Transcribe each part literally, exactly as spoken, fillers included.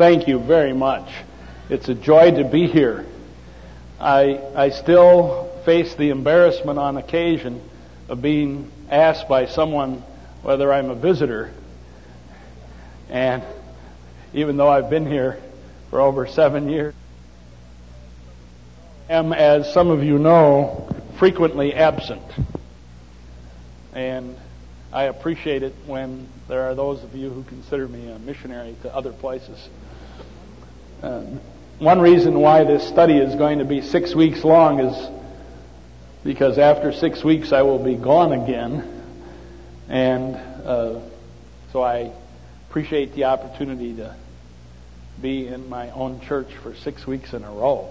Thank you very much. It's a joy to be here. I I still face the embarrassment on occasion of being asked by someone whether I'm a visitor. And even though I've been here for over seven years, I am, as some of you know, frequently absent. And I appreciate it when there are those of you who consider me a missionary to other places. Um, one reason why this study is going to be six weeks long is because after six weeks I will be gone again. And uh, so I appreciate the opportunity to be in my own church for six weeks in a row.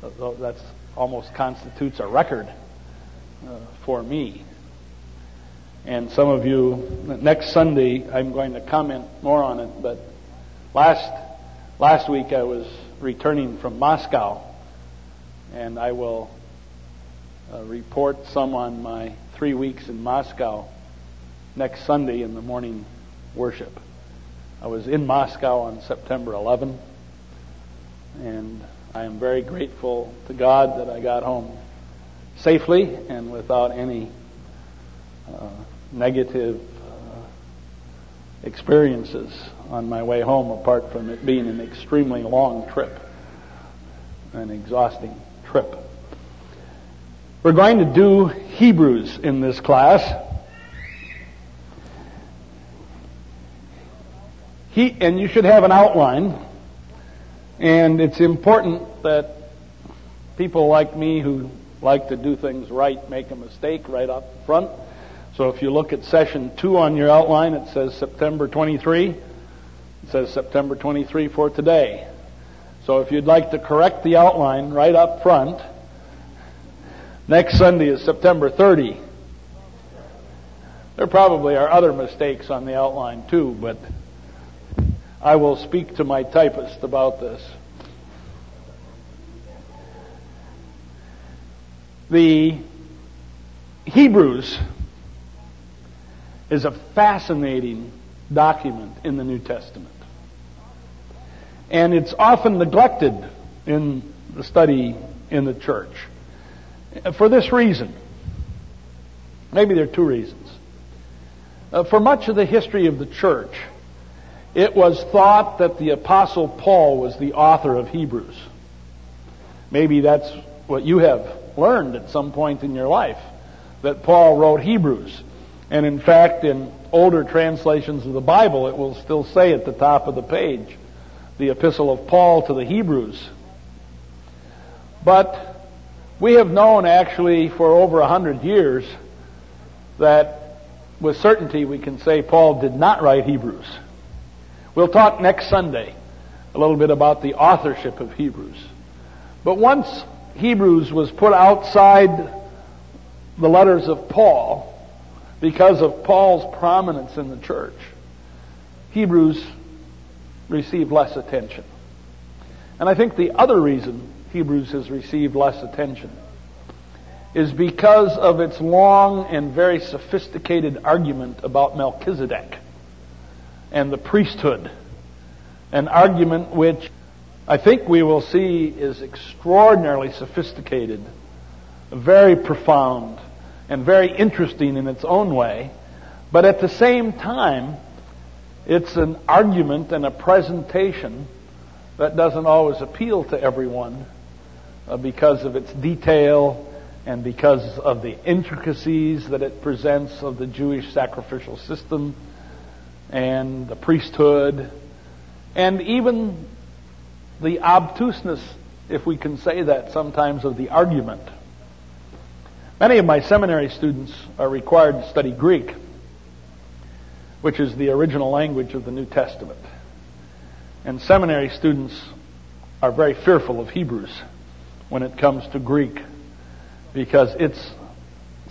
That almost constitutes a record uh, for me. And some of you, next Sunday, I'm going to comment more on it, but last last week I was returning from Moscow, and I will uh, report some on my three weeks in Moscow next Sunday in the morning worship. I was in Moscow on September eleventh, and I am very grateful to God that I got home safely and without any Uh, negative uh, experiences on my way home, apart from it being an extremely long trip, an exhausting trip. We're going to do Hebrews in this class. He, and you should have an outline, and it's important that people like me who like to do things right make a mistake right up front. So if you look at session two on your outline, it says September twenty-three. It says September twenty-three for today. So if you'd like to correct the outline right up front, next Sunday is September thirtieth. There probably are other mistakes on the outline too, but I will speak to my typist about this. The Hebrews is a fascinating document in the New Testament. And it's often neglected in the study in the church for this reason. Maybe there are two reasons. Uh, for much of the history of the church, it was thought that the Apostle Paul was the author of Hebrews. Maybe that's what you have learned at some point in your life, that Paul wrote Hebrews. And in fact, in older translations of the Bible, it will still say at the top of the page, the Epistle of Paul to the Hebrews. But we have known actually for over a hundred years that with certainty we can say Paul did not write Hebrews. We'll talk next Sunday a little bit about the authorship of Hebrews. But once Hebrews was put outside the letters of Paul, because of Paul's prominence in the church, Hebrews received less attention. And I think the other reason Hebrews has received less attention is because of its long and very sophisticated argument about Melchizedek and the priesthood, an argument which I think we will see is extraordinarily sophisticated, very profound, and very interesting in its own way, but at the same time, it's an argument and a presentation that doesn't always appeal to everyone uh, because of its detail and because of the intricacies that it presents of the Jewish sacrificial system and the priesthood, and even the obtuseness, if we can say that sometimes, of the argument. Many of my seminary students are required to study Greek, which is the original language of the New Testament. And seminary students are very fearful of Hebrews when it comes to Greek, because it's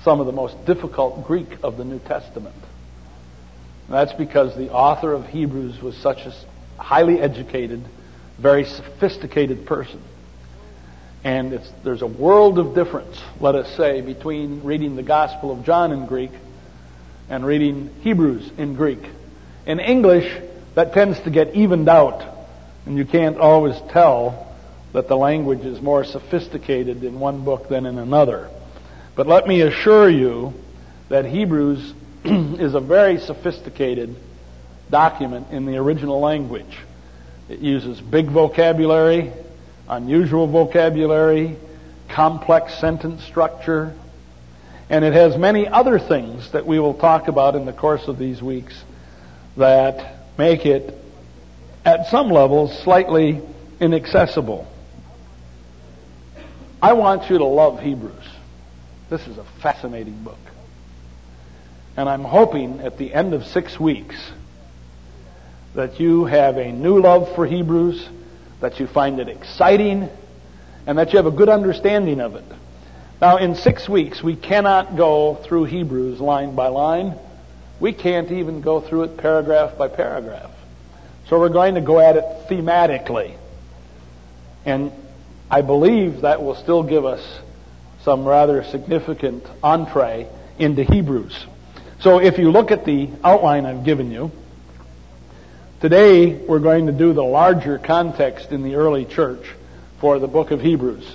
some of the most difficult Greek of the New Testament. And that's because the author of Hebrews was such a highly educated, very sophisticated person. And it's, there's a world of difference, let us say, between reading the Gospel of John in Greek and reading Hebrews in Greek. In English, that tends to get evened out And you can't always tell that the language is more sophisticated in one book than in another. But let me assure you that Hebrews is a very sophisticated document in the original language. It uses big vocabulary, unusual vocabulary, complex sentence structure, and it has many other things that we will talk about in the course of these weeks that make it, at some levels, slightly inaccessible. I want you to love Hebrews. This is a fascinating book. And I'm hoping at the end of six weeks that you have a new love for Hebrews, that you find it exciting, and that you have a good understanding of it. Now, in six weeks, we cannot go through Hebrews line by line. We can't even go through it paragraph by paragraph. So we're going to go at it thematically. And I believe that will still give us some rather significant entree into Hebrews. So if you look at the outline I've given you, today we're going to do the larger context in the early church for the book of Hebrews.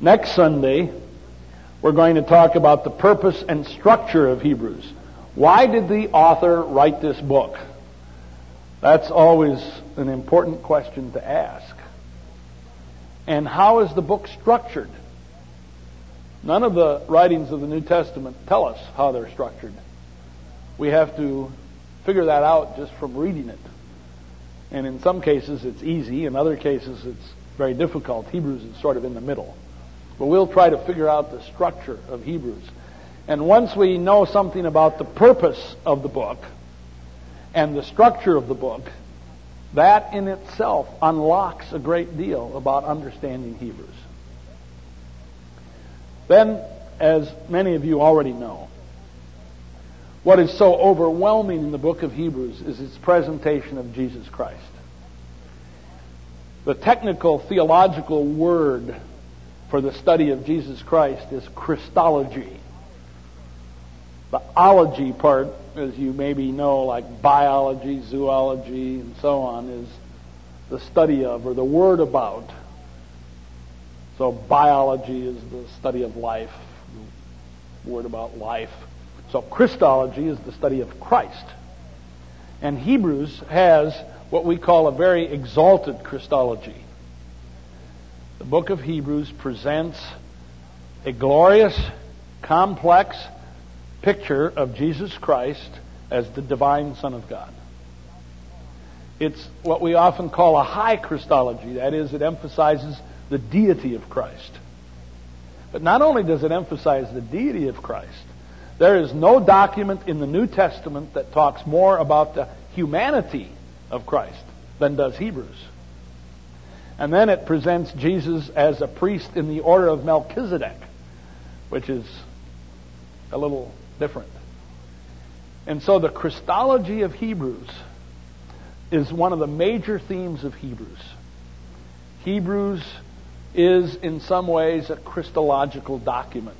Next Sunday, we're going to talk about the purpose and structure of Hebrews. Why did the author write this book? That's always an important question to ask. And how is the book structured? None of the writings of the New Testament tell us how they're structured. We have to figure that out just from reading it. And in some cases it's easy, in other cases it's very difficult. Hebrews is sort of in the middle. But we'll try to figure out the structure of Hebrews. And once we know something about the purpose of the book, and the structure of the book, that in itself unlocks a great deal about understanding Hebrews. Then, as many of you already know, what is so overwhelming in the book of Hebrews is its presentation of Jesus Christ. The technical theological word for the study of Jesus Christ is Christology. The ology part, as you maybe know, like biology, zoology, and so on, is the study of or the word about. So biology is the study of life, the word about life. So Christology is the study of Christ. And Hebrews has what we call a very exalted Christology. The book of Hebrews presents a glorious, complex picture of Jesus Christ as the divine Son of God. It's what we often call a high Christology. That is, it emphasizes the deity of Christ. But not only does it emphasize the deity of Christ, there is no document in the New Testament that talks more about the humanity of Christ than does Hebrews. And then it presents Jesus as a priest in the order of Melchizedek, which is a little different. And so the Christology of Hebrews is one of the major themes of Hebrews. Hebrews is in some ways a Christological document.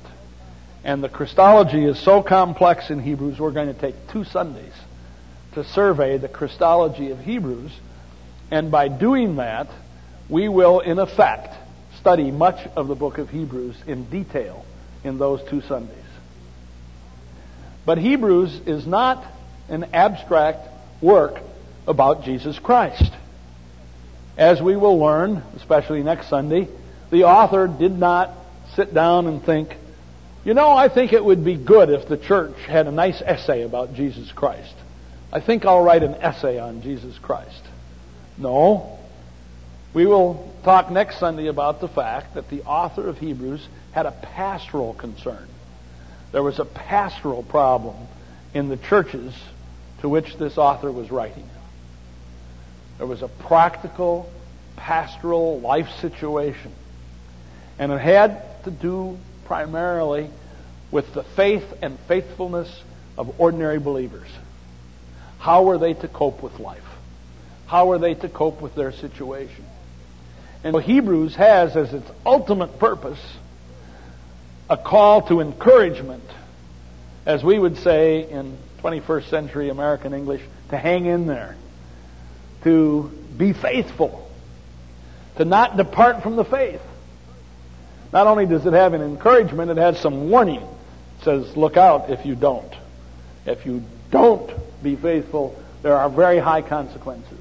And the Christology is so complex in Hebrews, we're going to take two Sundays to survey the Christology of Hebrews. And by doing that, we will, in effect, study much of the book of Hebrews in detail in those two Sundays. But Hebrews is not an abstract work about Jesus Christ. As we will learn, especially next Sunday, the author did not sit down and think, you know, I think it would be good if the church had a nice essay about Jesus Christ. I think I'll write an essay on Jesus Christ. No. We will talk next Sunday about the fact that the author of Hebrews had a pastoral concern. There was a pastoral problem in the churches to which this author was writing. There was a practical, pastoral life situation. And it had to do primarily with the faith and faithfulness of ordinary believers. How were they to cope with life? How were they to cope with their situation? And so Hebrews has as its ultimate purpose a call to encouragement, as we would say in twenty-first century American English, to hang in there, to be faithful, to not depart from the faith. Not only does it have an encouragement, it has some warning. It says, look out if you don't. If you don't be faithful, there are very high consequences.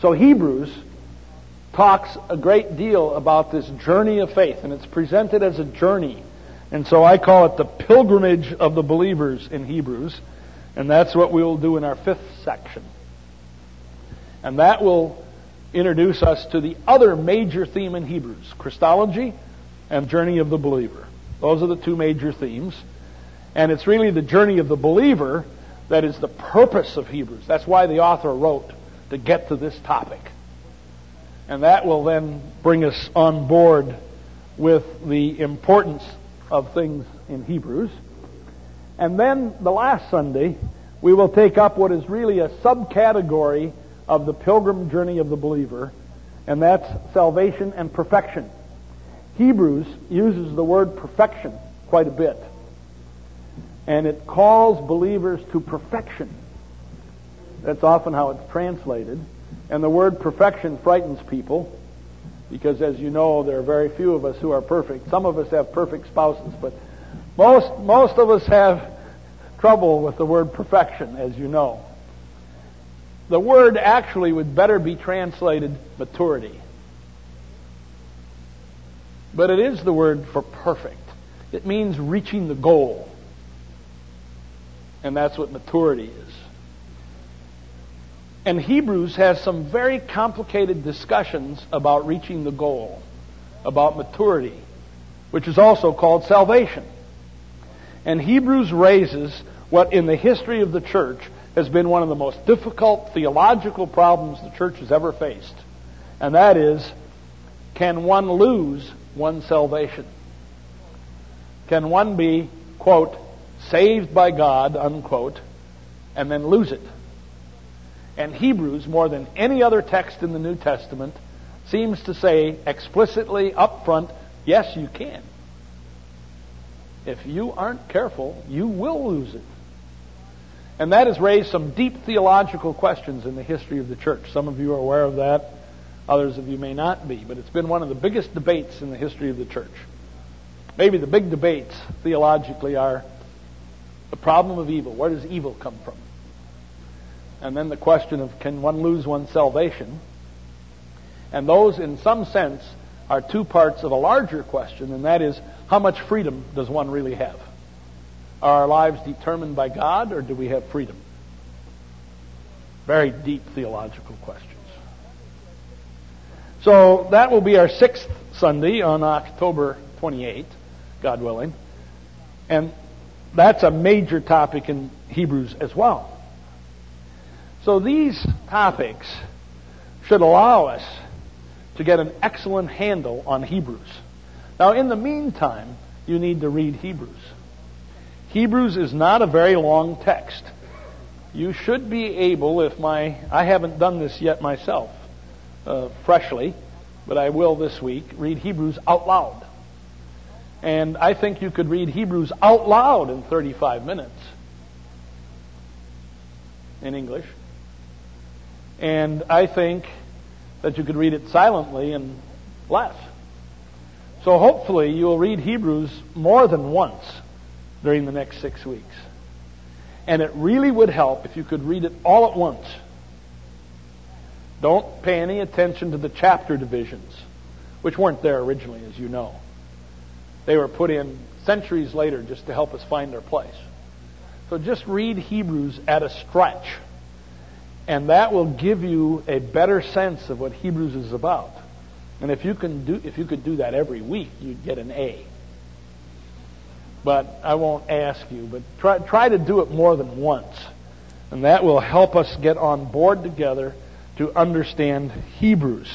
So Hebrews talks a great deal about this journey of faith, and it's presented as a journey. And so I call it the pilgrimage of the believers in Hebrews, and that's what we will do in our fifth section. And that will introduce us to the other major theme in Hebrews, Christology and journey of the believer. Those are the two major themes. And it's really the journey of the believer that is the purpose of Hebrews. That's why the author wrote, to get to this topic. And that will then bring us on board with the importance of things in Hebrews. And then the last Sunday, we will take up what is really a subcategory of the pilgrim journey of the believer, and that's salvation and perfection. Hebrews uses the word perfection quite a bit, and it calls believers to perfection. That's often how it's translated. And the word perfection frightens people because, as you know, there are very few of us who are perfect. Some of us have perfect spouses, but most most of us have trouble with the word perfection, as you know. The word actually would better be translated maturity. But it is the word for perfect. It means reaching the goal. And that's what maturity is. And Hebrews has some very complicated discussions about reaching the goal, about maturity, which is also called salvation. And Hebrews raises what in the history of the church has been one of the most difficult theological problems the church has ever faced. And that is, can one lose one's salvation? Can one be, quote, saved by God, unquote, and then lose it? And Hebrews, more than any other text in the New Testament, seems to say explicitly up front, yes, you can. If you aren't careful, you will lose it. And that has raised some deep theological questions in the history of the church. Some of you are aware of that. Others of you may not be. But it's been one of the biggest debates in the history of the church. Maybe the big debates theologically are the problem of evil. Where does evil come from? And then the question of, can one lose one's salvation? And those, in some sense, are two parts of a larger question, and that is, how much freedom does one really have? Are our lives determined by God, or do we have freedom? Very deep theological questions. So that will be our sixth Sunday on October twenty-eighth, God willing. And that's a major topic in Hebrews as well. So these topics should allow us to get an excellent handle on Hebrews. Now, in the meantime, you need to read Hebrews. Hebrews is not a very long text. You should be able, if my... I haven't done this yet myself, uh, freshly, but I will this week, read Hebrews out loud. And I think you could read Hebrews out loud in thirty-five minutes in English. And I think that you could read it silently and less. So hopefully you will read Hebrews more than once during the next six weeks. And it really would help if you could read it all at once. Don't pay any attention to the chapter divisions, which weren't there originally, as you know. They were put in centuries later just to help us find their place. So just read Hebrews at a stretch. And that will give you a better sense of what Hebrews is about. And if you can do, if you could do that every week, you'd get an A. But I won't ask you, but try, try to do it more than once. And that will help us get on board together to understand Hebrews.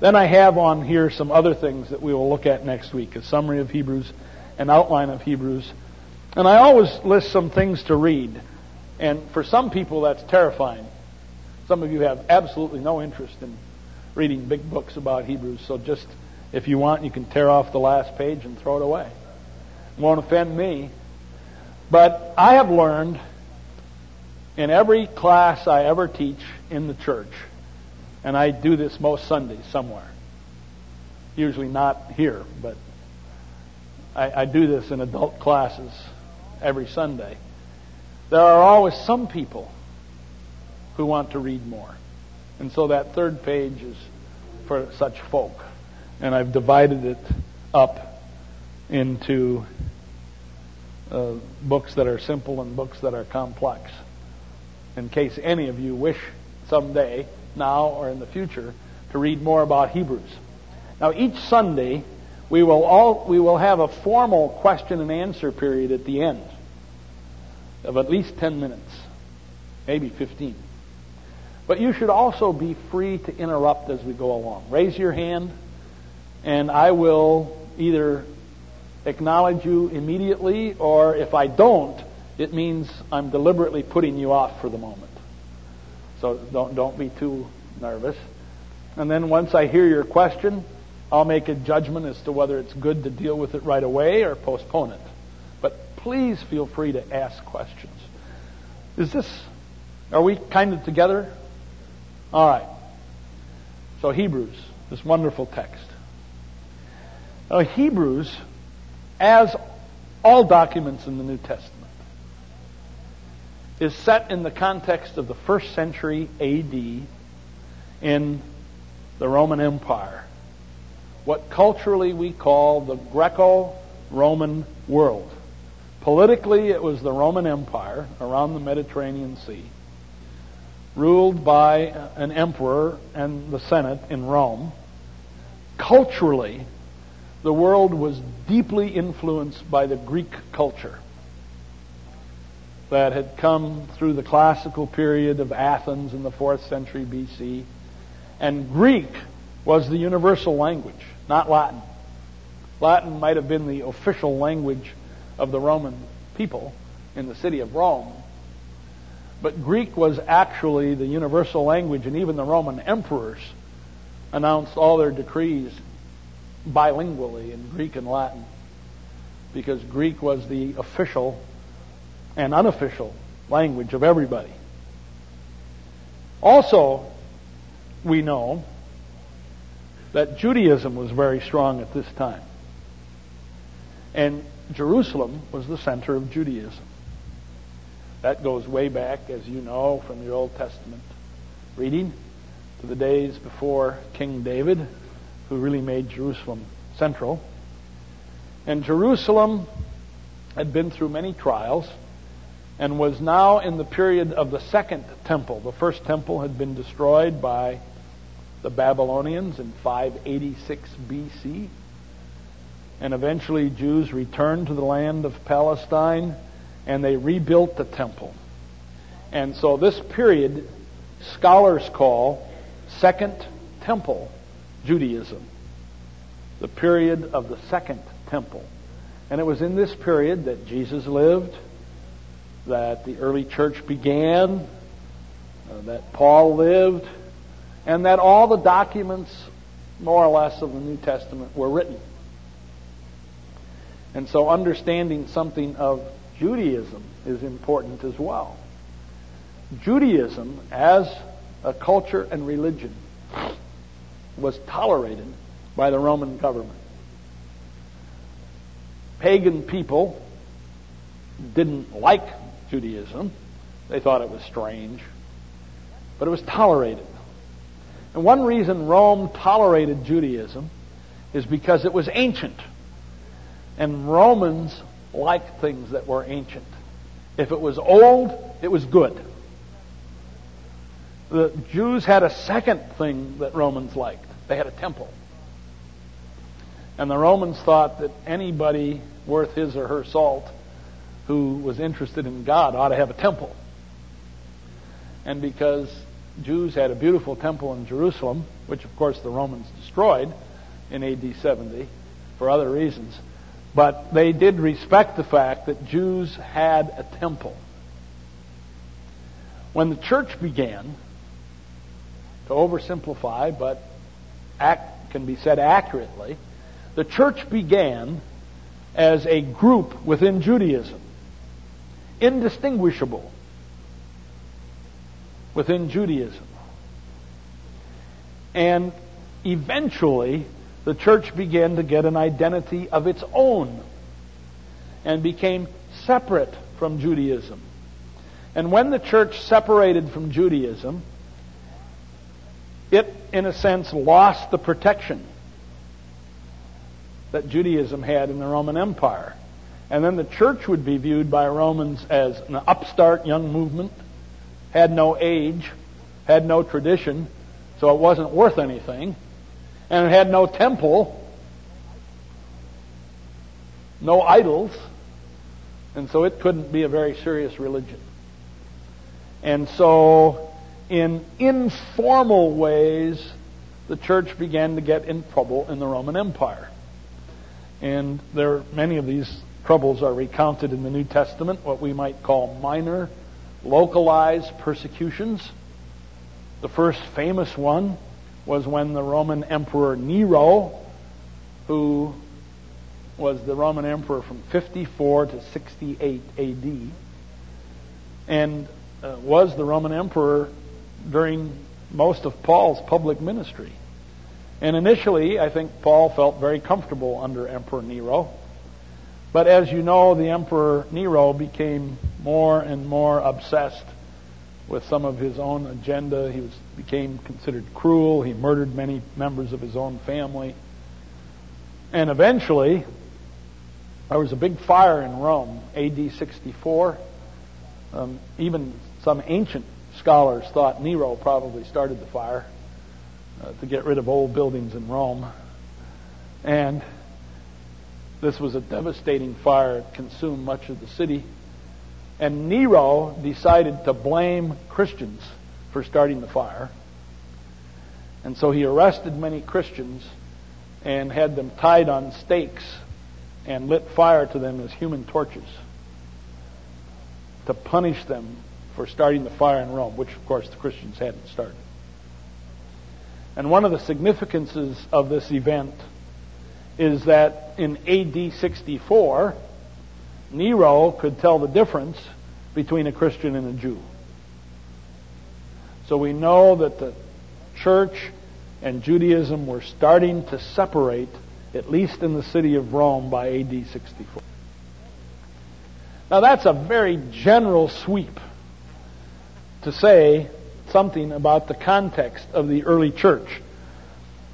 Then I have on here some other things that we will look at next week, a summary of Hebrews, an outline of Hebrews. And I always list some things to read. And for some people, that's terrifying. Some of you have absolutely no interest in reading big books about Hebrews, so just, if you want, you can tear off the last page and throw it away. It won't offend me. But I have learned in every class I ever teach in the church And I do this most Sundays somewhere. Usually not here, but I, I do this in adult classes every Sunday. There are always some people who want to read more. And so that third page is for such folk. And I've divided it up into uh, books that are simple and books that are complex. In case any of you wish someday, now or in the future, to read more about Hebrews. Now each Sunday, we will all we will have a formal question and answer period at the end of at least ten minutes, maybe fifteen. But you should also be free to interrupt as we go along. Raise your hand, and I will either acknowledge you immediately, or if I don't, it means I'm deliberately putting you off for the moment. So don't don't be too nervous. And then once I hear your question, I'll make a judgment as to whether it's good to deal with it right away or postpone it. But please feel free to ask questions. Is this... Are we kind of together? All right. So Hebrews, this wonderful text. Now Hebrews, as all documents in the New Testament, is set in the context of the first century A D in the Roman Empire, what culturally we call the Greco-Roman world. Politically, it was the Roman Empire around the Mediterranean Sea, ruled by an emperor and the Senate in Rome. Culturally, the world was deeply influenced by the Greek culture that had come through the classical period of Athens in the fourth century B C. And Greek was the universal language, not Latin. Latin might have been the official language of the Roman people in the city of Rome, but Greek was actually the universal language, and even the Roman emperors announced all their decrees bilingually in Greek and Latin, because Greek was the official and unofficial language of everybody. Also, we know that Judaism was very strong at this time, and Jerusalem was the center of Judaism. That goes way back, as you know, from your Old Testament reading to the days before King David, who really made Jerusalem central. And Jerusalem had been through many trials and was now in the period of the Second Temple. The First Temple had been destroyed by the Babylonians in five eighty-six B C, and eventually Jews returned to the land of Palestine, and they rebuilt the temple. And so this period, scholars call Second Temple Judaism, the period of the Second Temple. And it was in this period that Jesus lived, that the early church began, uh, that Paul lived, and that all the documents, more or less, of the New Testament were written. And so understanding something of Judaism is important as well. Judaism, as a culture and religion, was tolerated by the Roman government. Pagan people didn't like Judaism. They thought it was strange. But it was tolerated. And one reason Rome tolerated Judaism is because it was ancient. And Romans liked things that were ancient. If it was old, it was good. The Jews had a second thing that Romans liked. They had a temple. And the Romans thought that anybody worth his or her salt who was interested in God ought to have a temple. And because Jews had a beautiful temple in Jerusalem, which of course the Romans destroyed in A D seventy for other reasons, but they did respect the fact that Jews had a temple. When the church began, to oversimplify, but act, can be said accurately, the church began as a group within Judaism, indistinguishable within Judaism. And eventually, the church began to get an identity of its own and became separate from Judaism. And when the church separated from Judaism, it, in a sense, lost the protection that Judaism had in the Roman Empire. And then the church would be viewed by Romans as an upstart young movement, had no age, had no tradition, so it wasn't worth anything, and it had no temple, no idols, and so it couldn't be a very serious religion. And so, in informal ways, the church began to get in trouble in the Roman Empire. And there, many of these troubles are recounted in the New Testament, what we might call minor, localized persecutions. The first famous one was when the Roman Emperor Nero, who was the Roman Emperor from fifty-four to sixty-eight A D, and uh, was the Roman Emperor during most of Paul's public ministry. And initially, I think Paul felt very comfortable under Emperor Nero. But as you know, the Emperor Nero became more and more obsessed with some of his own agenda. He was, became considered cruel. He murdered many members of his own family. And eventually, there was a big fire in Rome, A D sixty-four. Um, even some ancient scholars thought Nero probably started the fire uh, to get rid of old buildings in Rome. And this was a devastating fire. It consumed much of the city. And Nero decided to blame Christians for starting the fire. And so he arrested many Christians and had them tied on stakes and lit fire to them as human torches to punish them for starting the fire in Rome, which, of course, the Christians hadn't started. And one of the significances of this event is that in A D sixty-four... Nero could tell the difference between a Christian and a Jew. So we know that the church and Judaism were starting to separate, at least in the city of Rome, by A D sixty-four. Now that's a very general sweep to say something about the context of the early church.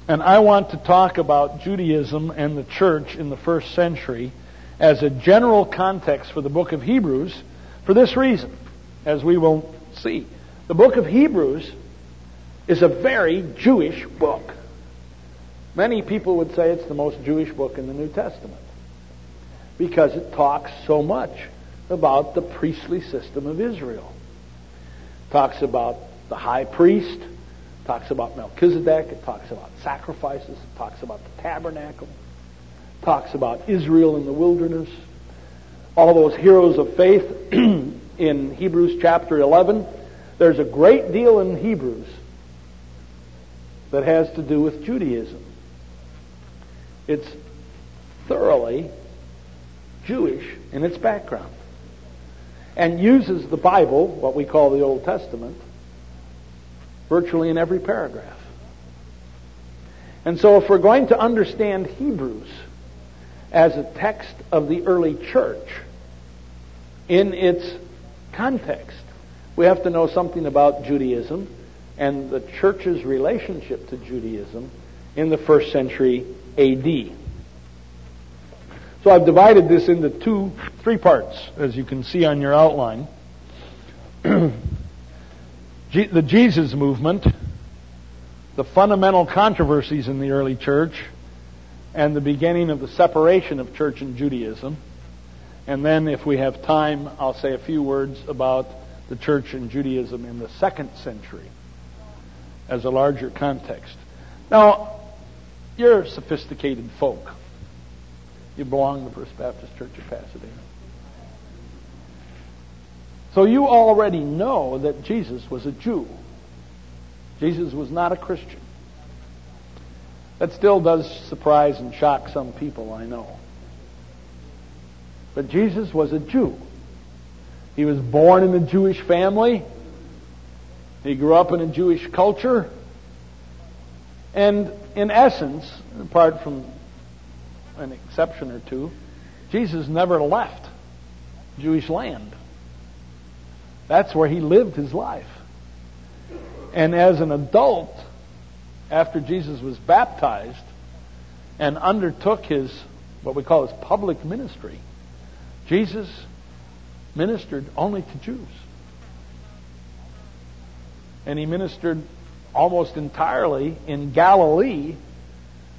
And I want to talk about Judaism and the church in the first century as a general context for the book of Hebrews, for this reason, as we will see. The book of Hebrews is a very Jewish book. Many people would say it's the most Jewish book in the New Testament because it talks so much about the priestly system of Israel. It talks about the high priest, it talks about Melchizedek, it talks about sacrifices, it talks about the tabernacle, talks about Israel in the wilderness, all those heroes of faith in Hebrews chapter eleven. There's a great deal in Hebrews that has to do with Judaism. It's thoroughly Jewish in its background and uses the Bible, what we call the Old Testament, virtually in every paragraph. And so if we're going to understand Hebrews as a text of the early church in its context, we have to know something about Judaism and the church's relationship to Judaism in the first century A D. So I've divided this into two, three parts, as you can see on your outline. The Jesus movement, the fundamental controversies in the early church, and the beginning of the separation of church and Judaism. And then, if we have time, I'll say a few words about the church and Judaism in the second century as a larger context. Now, you're sophisticated folk. You belong to the First Baptist Church of Pasadena. So you already know that Jesus was a Jew. Jesus was not a Christian. That still does surprise and shock some people, I know. But Jesus was a Jew. He was born in a Jewish family. He grew up in a Jewish culture. And in essence, apart from an exception or two, Jesus never left Jewish land. That's where he lived his life. And as an adult, after Jesus was baptized and undertook his, what we call his public ministry, Jesus ministered only to Jews. And he ministered almost entirely in Galilee,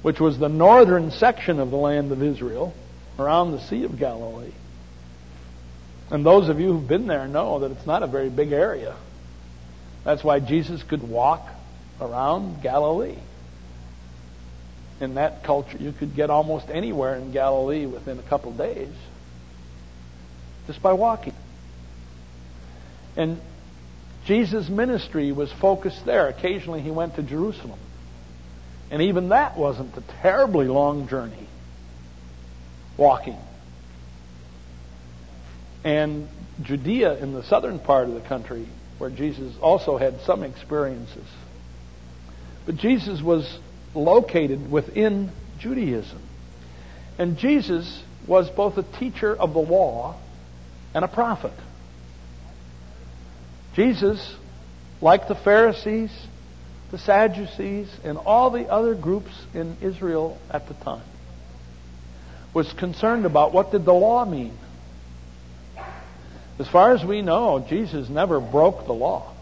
which was the northern section of the land of Israel, around the Sea of Galilee. And those of you who've been there know that it's not a very big area. That's why Jesus could walk around Galilee. In that culture, you could get almost anywhere in Galilee within a couple days just by walking. And Jesus' ministry was focused there. Occasionally he went to Jerusalem. And even that wasn't a terribly long journey, walking. And Judea in the southern part of the country, where Jesus also had some experiences. But Jesus was located within Judaism. And Jesus was both a teacher of the law and a prophet. Jesus, like the Pharisees, the Sadducees, and all the other groups in Israel at the time, was concerned about what did the law mean. As far as we know, Jesus never broke the law.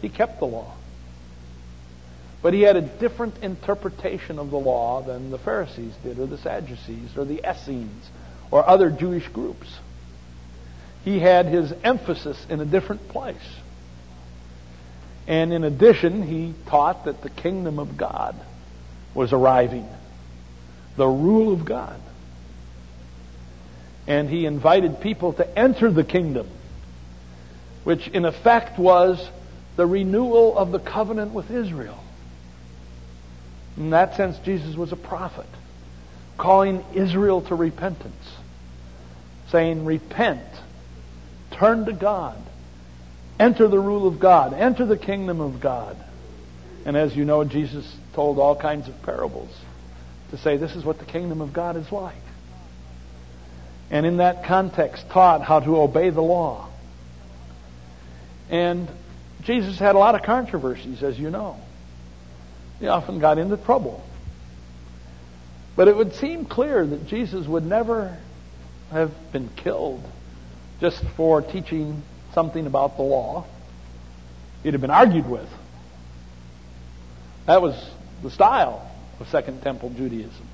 He kept the law. But he had a different interpretation of the law than the Pharisees did, or the Sadducees, or the Essenes, or other Jewish groups. He had his emphasis in a different place. And in addition, he taught that the kingdom of God was arriving, the rule of God. And he invited people to enter the kingdom, which in effect was the renewal of the covenant with Israel. In that sense, Jesus was a prophet, calling Israel to repentance, saying, repent, turn to God, enter the rule of God, enter the kingdom of God. And as you know, Jesus told all kinds of parables to say this is what the kingdom of God is like. And in that context, taught how to obey the law. And Jesus had a lot of controversies, as you know. He often got into trouble. But it would seem clear that Jesus would never have been killed just for teaching something about the law. He'd have been argued with. That was the style of Second Temple Judaism.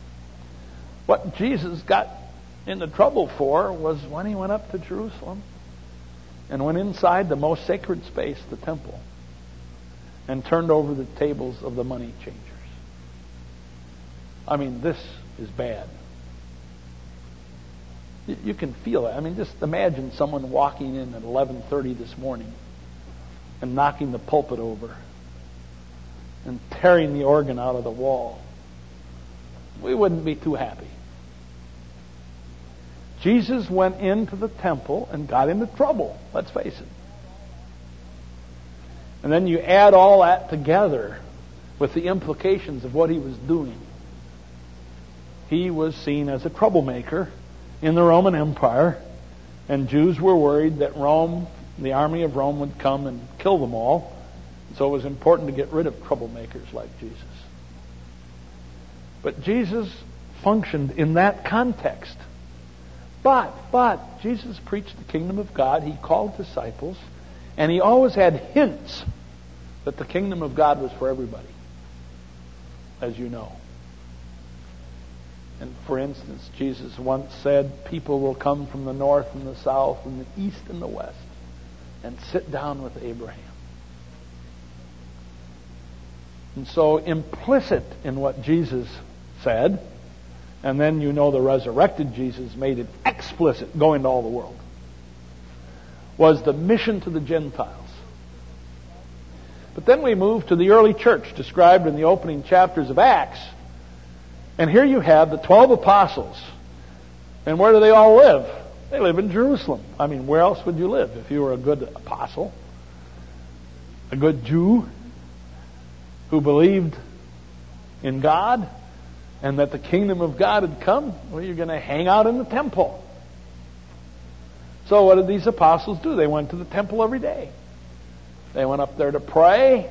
What Jesus got into trouble for was when he went up to Jerusalem and went inside the most sacred space, the temple, and turned over the tables of the money changers. I mean, this is bad. You can feel it. I mean, just imagine someone walking in at eleven thirty this morning and knocking the pulpit over and tearing the organ out of the wall. We wouldn't be too happy. Jesus went into the temple and got into trouble, let's face it. And then you add all that together with the implications of what he was doing. He was seen as a troublemaker in the Roman Empire, and Jews were worried that Rome, the army of Rome, would come and kill them all. So it was important to get rid of troublemakers like Jesus. But Jesus functioned in that context. But, but, Jesus preached the kingdom of God, he called disciples, and he always had hints that the kingdom of God was for everybody, as you know. And for instance, Jesus once said, people will come from the north and the south and the east and the west and sit down with Abraham. And so implicit in what Jesus said, and then you know the resurrected Jesus made it explicit, go into all the world, was the mission to the Gentiles. But then we move to the early church described in the opening chapters of Acts. And here you have the twelve apostles. And where do they all live? They live in Jerusalem. I mean, where else would you live if you were a good apostle, a good Jew, who believed in God and that the kingdom of God had come, well, you're going to hang out in the temple. So what did these apostles do? They went to the temple every day. They went up there to pray.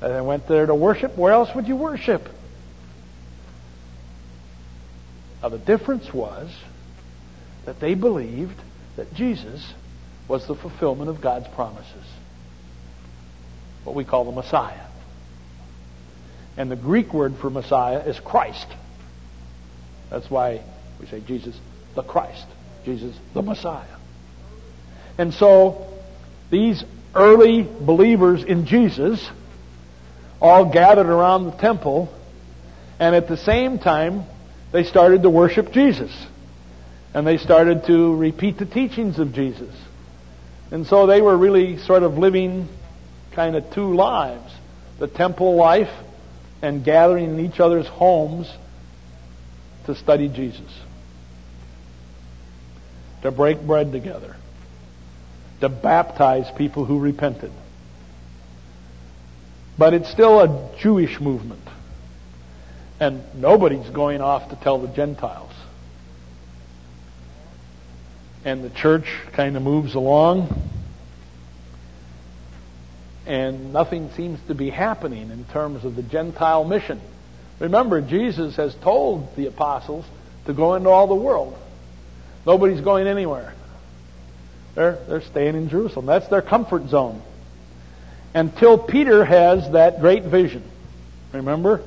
And they went there to worship. Where else would you worship? Now the difference was that they believed that Jesus was the fulfillment of God's promises, what we call the Messiah. And the Greek word for Messiah is Christ. That's why we say Jesus the Christ, Jesus the Messiah. And so these early believers in Jesus all gathered around the temple, and at the same time they started to worship Jesus, and they started to repeat the teachings of Jesus. And so they were really sort of living kind of two lives, the temple life and gathering in each other's homes to study Jesus, to break bread together, to baptize people who repented. But it's still a Jewish movement. And nobody's going off to tell the Gentiles. And the church kind of moves along. And nothing seems to be happening in terms of the Gentile mission. Remember, Jesus has told the apostles to go into all the world. Nobody's going anywhere. They're, they're staying in Jerusalem. That's their comfort zone. Until Peter has that great vision. Remember?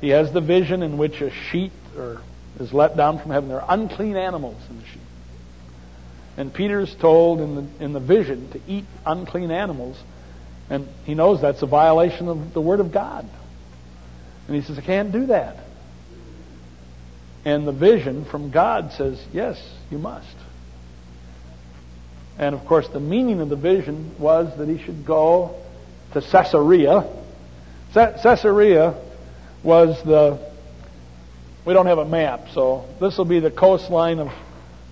He has the vision in which a sheet or is let down from heaven. There are unclean animals in the sheet. And Peter's told in the, in the vision to eat unclean animals. And he knows that's a violation of the Word of God. And he says, I can't do that. And the vision from God says, yes, you must. And, of course, the meaning of the vision was that he should go to Caesarea. Caesarea was the... We don't have a map, so this will be the coastline of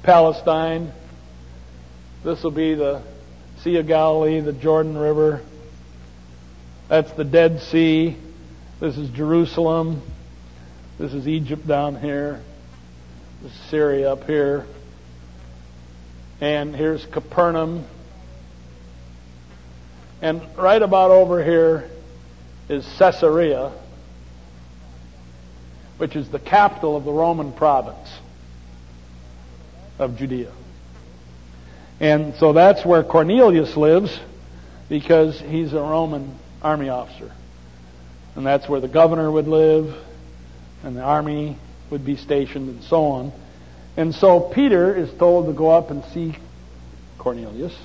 Palestine. This will be the Sea of Galilee, the Jordan River. That's the Dead Sea. This is Jerusalem. This is Egypt down here. This is Syria up here. And here's Capernaum. And right about over here is Caesarea, which is the capital of the Roman province of Judea. And so that's where Cornelius lives, because he's a Roman army officer. And that's where the governor would live, and the army would be stationed, and so on. And so Peter is told to go up and see Cornelius.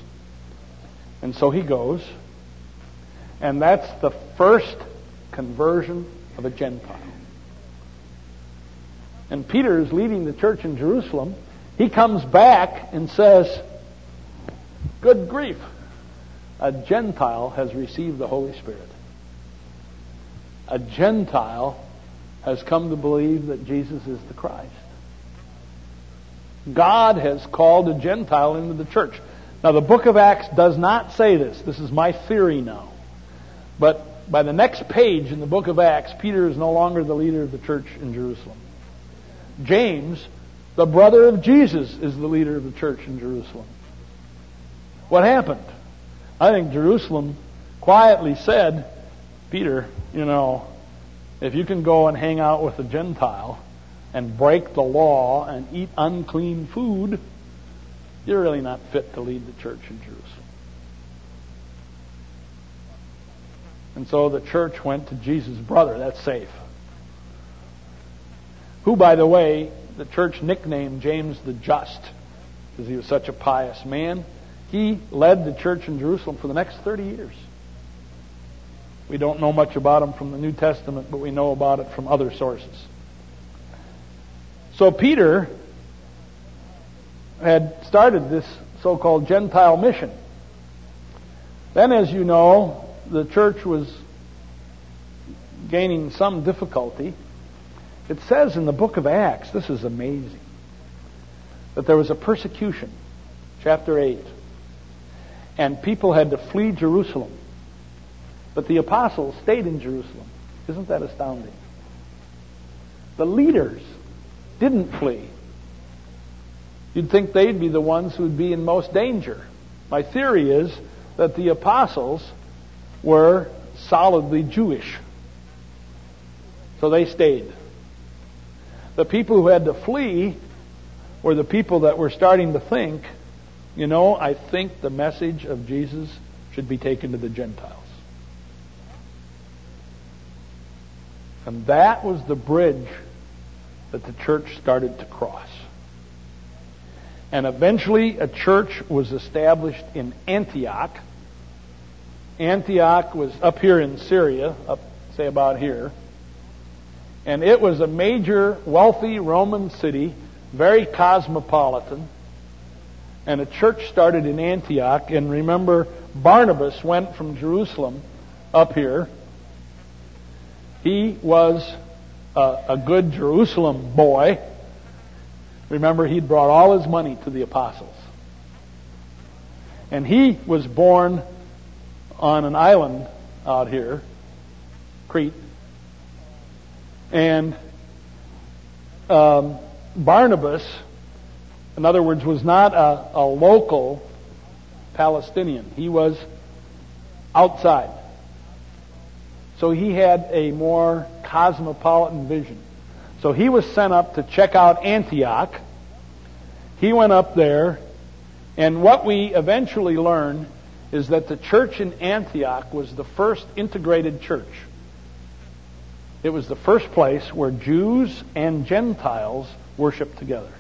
And so he goes. And that's the first conversion of a Gentile. And Peter is leading the church in Jerusalem. He comes back and says, good grief, a Gentile has received the Holy Spirit. A Gentile has come to believe that Jesus is the Christ. God has called a Gentile into the church. Now, the book of Acts does not say this. This is my theory now. But by the next page in the book of Acts, Peter is no longer the leader of the church in Jerusalem. James, the brother of Jesus, is the leader of the church in Jerusalem. What happened? I think Jerusalem quietly said, Peter, you know, if you can go and hang out with a Gentile and break the law and eat unclean food, you're really not fit to lead the church in Jerusalem. And so the church went to Jesus' brother. That's safe. Who, by the way, the church nicknamed James the Just, because he was such a pious man. He led the church in Jerusalem for the next thirty years. We don't know much about him from the New Testament, but we know about it from other sources. So Peter had started this so-called Gentile mission. Then, as you know, the church was gaining some difficulty. It says in the book of Acts, this is amazing, that there was a persecution, chapter eight, and people had to flee Jerusalem. But the apostles stayed in Jerusalem. Isn't that astounding? The leaders didn't flee. You'd think they'd be the ones who'd be in most danger. My theory is that the apostles were solidly Jewish. So they stayed. The people who had to flee were the people that were starting to think, you know, I think the message of Jesus should be taken to the Gentiles. And that was the bridge that the church started to cross. And eventually a church was established in Antioch. Antioch was up here in Syria, up, say about here. And it was a major, wealthy Roman city, very cosmopolitan. And a church started in Antioch. And remember, Barnabas went from Jerusalem up here. He was a, a good Jerusalem boy. Remember, he'd brought all his money to the apostles. And he was born on an island out here, Crete. And um, Barnabas, in other words, was not a, a local Palestinian. He was outside. So he had a more cosmopolitan vision. So he was sent up to check out Antioch. He went up there, and what we eventually learn is that the church in Antioch was the first integrated church. It was the first place where Jews and Gentiles worshiped together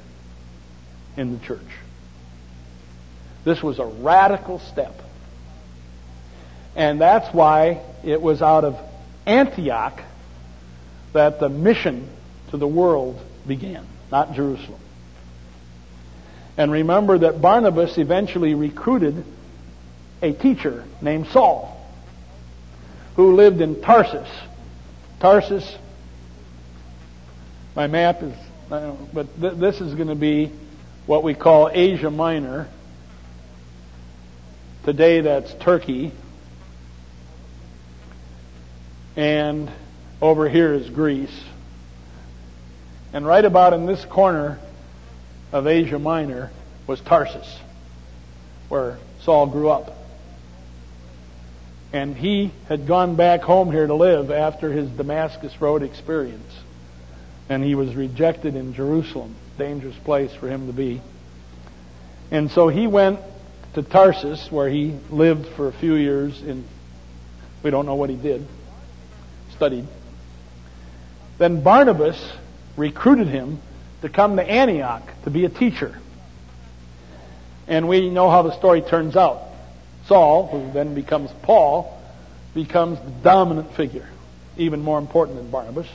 in the church. This was a radical step. And that's why it was out of Antioch that the mission to the world began, not Jerusalem. And remember that Barnabas eventually recruited a teacher named Saul, who lived in Tarsus. Tarsus, my map is, I don't know, but th- this is going to be what we call Asia Minor. Today that's Turkey. And over here is Greece. And right about in this corner of Asia Minor was Tarsus, where Saul grew up. And he had gone back home here to live after his Damascus Road experience. And he was rejected in Jerusalem, dangerous place for him to be. And so he went to Tarsus, where he lived for a few years. In we don't know what he did. Studied. Then Barnabas recruited him to come to Antioch to be a teacher. And we know how the story turns out. Saul, who then becomes Paul, becomes the dominant figure, even more important than Barnabas.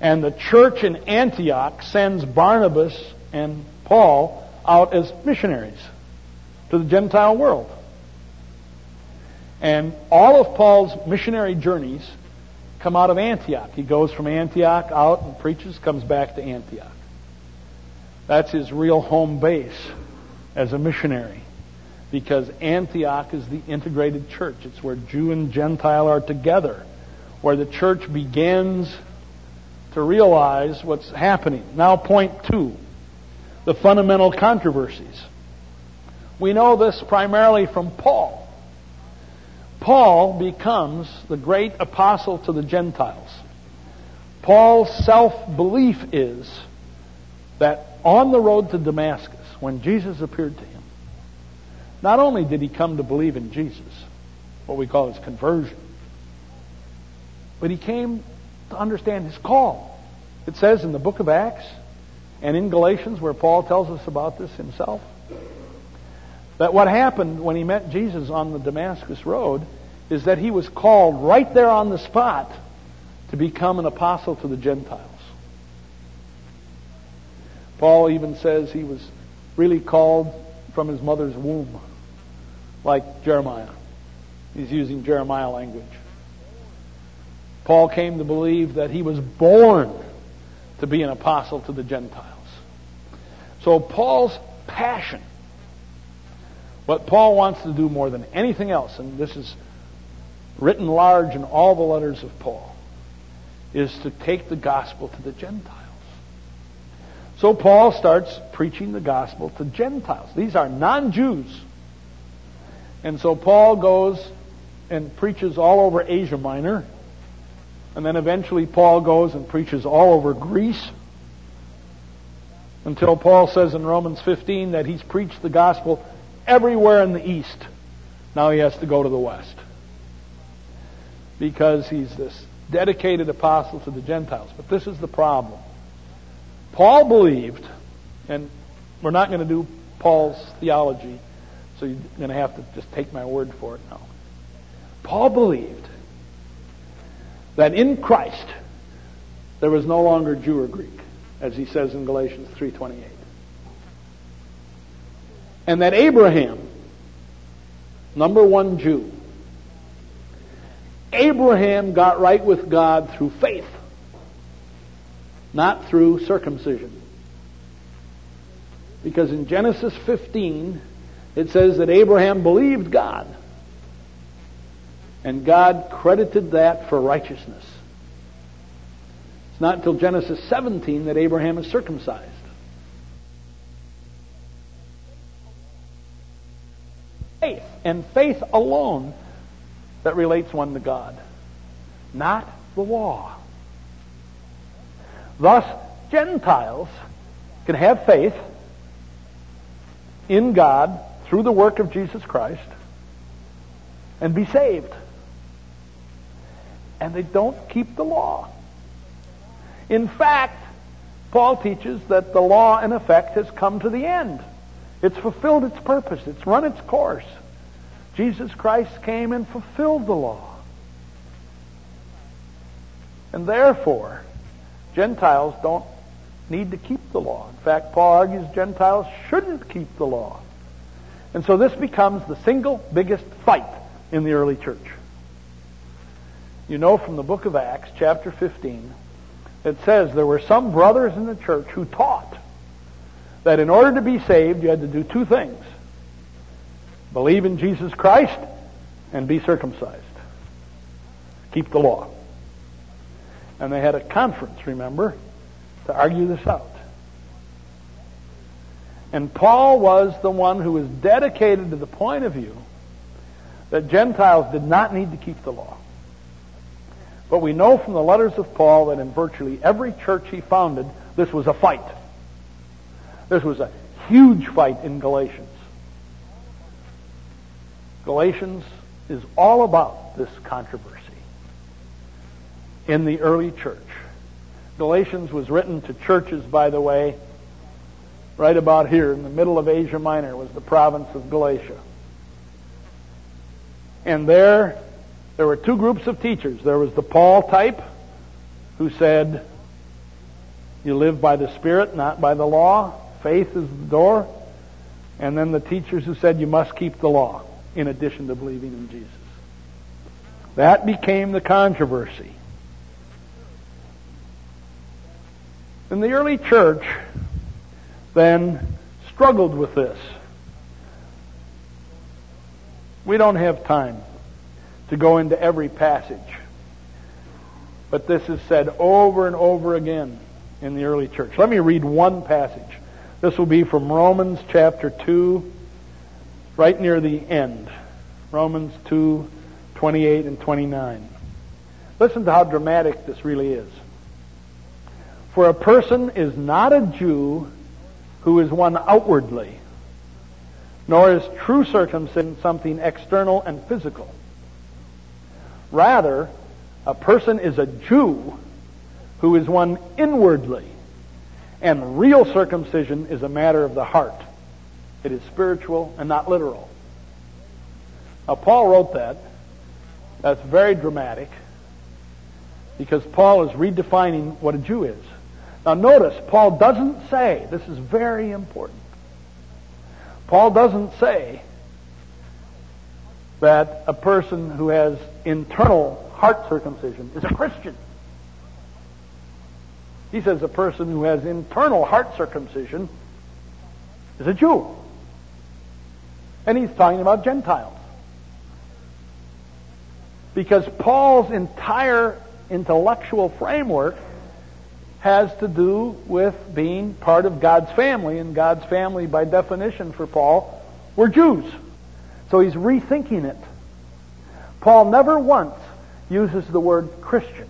And the church in Antioch sends Barnabas and Paul out as missionaries to the Gentile world. And all of Paul's missionary journeys come out of Antioch. He goes from Antioch out and preaches, comes back to Antioch. That's his real home base as a missionary, because Antioch is the integrated church. It's where Jew and Gentile are together, where the church begins to realize what's happening. Now, point two, the fundamental controversies. We know this primarily from Paul. Paul becomes the great apostle to the Gentiles. Paul's self-belief is that on the road to Damascus, when Jesus appeared to him, not only did he come to believe in Jesus, what we call his conversion, but he came to understand his call. It says in the book of Acts and in Galatians, where Paul tells us about this himself, that what happened when he met Jesus on the Damascus Road is that he was called right there on the spot to become an apostle to the Gentiles. Paul even says he was really called from his mother's womb, like Jeremiah. He's using Jeremiah language. Paul came to believe that he was born to be an apostle to the Gentiles. So Paul's passion, what Paul wants to do more than anything else, and this is written large in all the letters of Paul, is to take the gospel to the Gentiles. So Paul starts preaching the gospel to Gentiles. These are non-Jews. And so Paul goes and preaches all over Asia Minor. And then eventually Paul goes and preaches all over Greece. Until Paul says in Romans fifteen that he's preached the gospel everywhere in the East. Now he has to go to the West. Because he's this dedicated apostle to the Gentiles. But this is the problem. Paul believed, and we're not going to do Paul's theology, so you're going to have to just take my word for it now. Paul believed that in Christ there was no longer Jew or Greek, as he says in Galatians three twenty-eight. And that Abraham, number one Jew, Abraham got right with God through faith, not through circumcision. Because in Genesis fifteen, it says that Abraham believed God, and God credited that for righteousness. It's not until Genesis seventeen that Abraham is circumcised. Faith, and faith alone, that relates one to God, not the law. Thus, Gentiles can have faith in God through the work of Jesus Christ and be saved. And they don't keep the law. In fact, Paul teaches that the law, in effect, has come to the end. It's fulfilled its purpose. It's run its course. Jesus Christ came and fulfilled the law. And therefore, Gentiles don't need to keep the law. In fact, Paul argues Gentiles shouldn't keep the law. And so this becomes the single biggest fight in the early church. You know from the book of Acts, chapter fifteen, it says there were some brothers in the church who taught that in order to be saved, you had to do two things. Believe in Jesus Christ and be circumcised. Keep the law. And they had a conference, remember, to argue this out. And Paul was the one who was dedicated to the point of view that Gentiles did not need to keep the law. But we know from the letters of Paul that in virtually every church he founded, this was a fight. This was a huge fight in Galatians. Galatians is all about this controversy in the early church. Galatians was written to churches, by the way, right about here in the middle of Asia Minor was the province of Galatia. And there, there were two groups of teachers. There was the Paul type, who said, you live by the Spirit, not by the law. Faith is the door. And then the teachers who said, you must keep the law, in addition to believing in Jesus. That became the controversy. And the early church then struggled with this. We don't have time to go into every passage, but this is said over and over again in the early church. Let me read one passage. This will be from Romans chapter two, right near the end. Romans two, twenty-eight and twenty-nine. Listen to how dramatic this really is. For a person is not a Jew who is one outwardly, nor is true circumcision something external and physical. Rather, a person is a Jew who is one inwardly, and real circumcision is a matter of the heart. It is spiritual and not literal. Now, Paul wrote that. That's very dramatic, because Paul is redefining what a Jew is. Now, notice, Paul doesn't say, this is very important, Paul doesn't say that a person who has internal heart circumcision is a Christian. He says a person who has internal heart circumcision is a Jew. And he's talking about Gentiles. because Paul's entire intellectual framework has to do with being part of God's family, and God's family, by definition for Paul, were Jews. So he's rethinking it. Paul never once uses the word Christian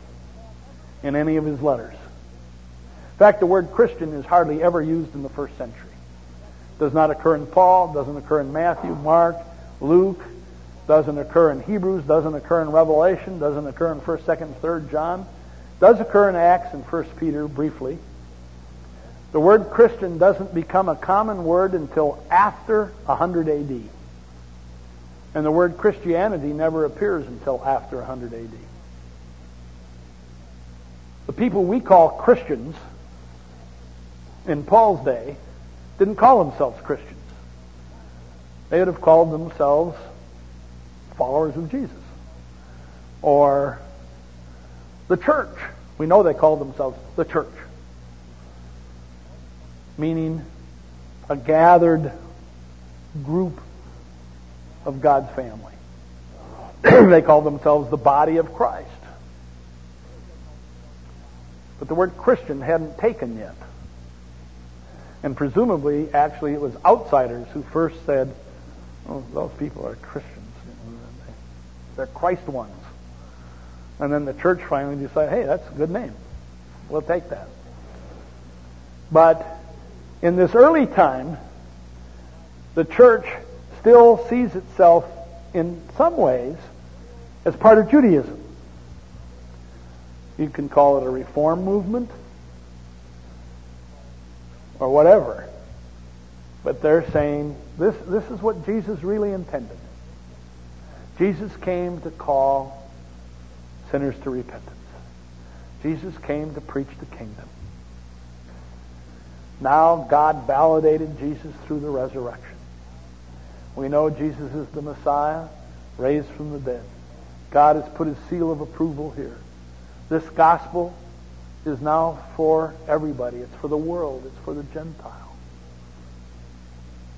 in any of his letters. In fact, the word Christian is hardly ever used in the first century. It does not occur in Paul, doesn't occur in Matthew, Mark, Luke, doesn't occur in Hebrews, doesn't occur in Revelation, doesn't occur in first, second, third John. Does occur in Acts and first Peter briefly. The word Christian doesn't become a common word until after one hundred A D. And the word Christianity never appears until after one hundred A D. The people we call Christians in Paul's day didn't call themselves Christians. They would have called themselves followers of Jesus or the church. We know they called themselves the church, meaning a gathered group of God's family. They called themselves the body of Christ. But the word Christian hadn't taken yet. And presumably, actually, it was outsiders who first said, oh, those people are Christians. They're Christ ones. And then the church finally decided, hey, that's a good name. We'll take that. But in this early time, the church still sees itself in some ways as part of Judaism. You can call it a reform movement or whatever. But they're saying, this, this is what Jesus really intended. Jesus came to call sinners to repentance. Jesus came to preach the kingdom. Now God validated Jesus through the resurrection. We know Jesus is the Messiah, raised from the dead. God has put his seal of approval here. This gospel is now for everybody. It's for the world. It's for the Gentile.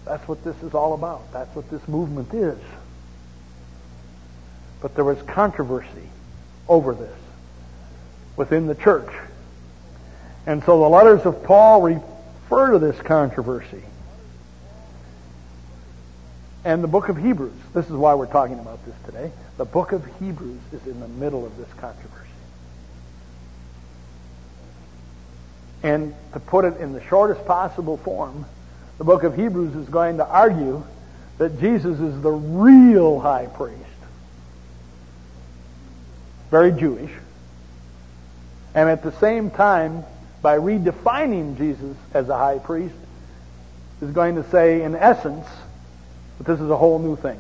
That's what this is all about. That's what this movement is. But there was controversy over this within the church. And so the letters of Paul refer to this controversy. And the book of Hebrews, this is why we're talking about this today, the book of Hebrews is in the middle of this controversy. And to put it in the shortest possible form, the book of Hebrews is going to argue that Jesus is the real high priest, very Jewish, and at the same time, by redefining Jesus as a high priest, is going to say, in essence, that this is a whole new thing.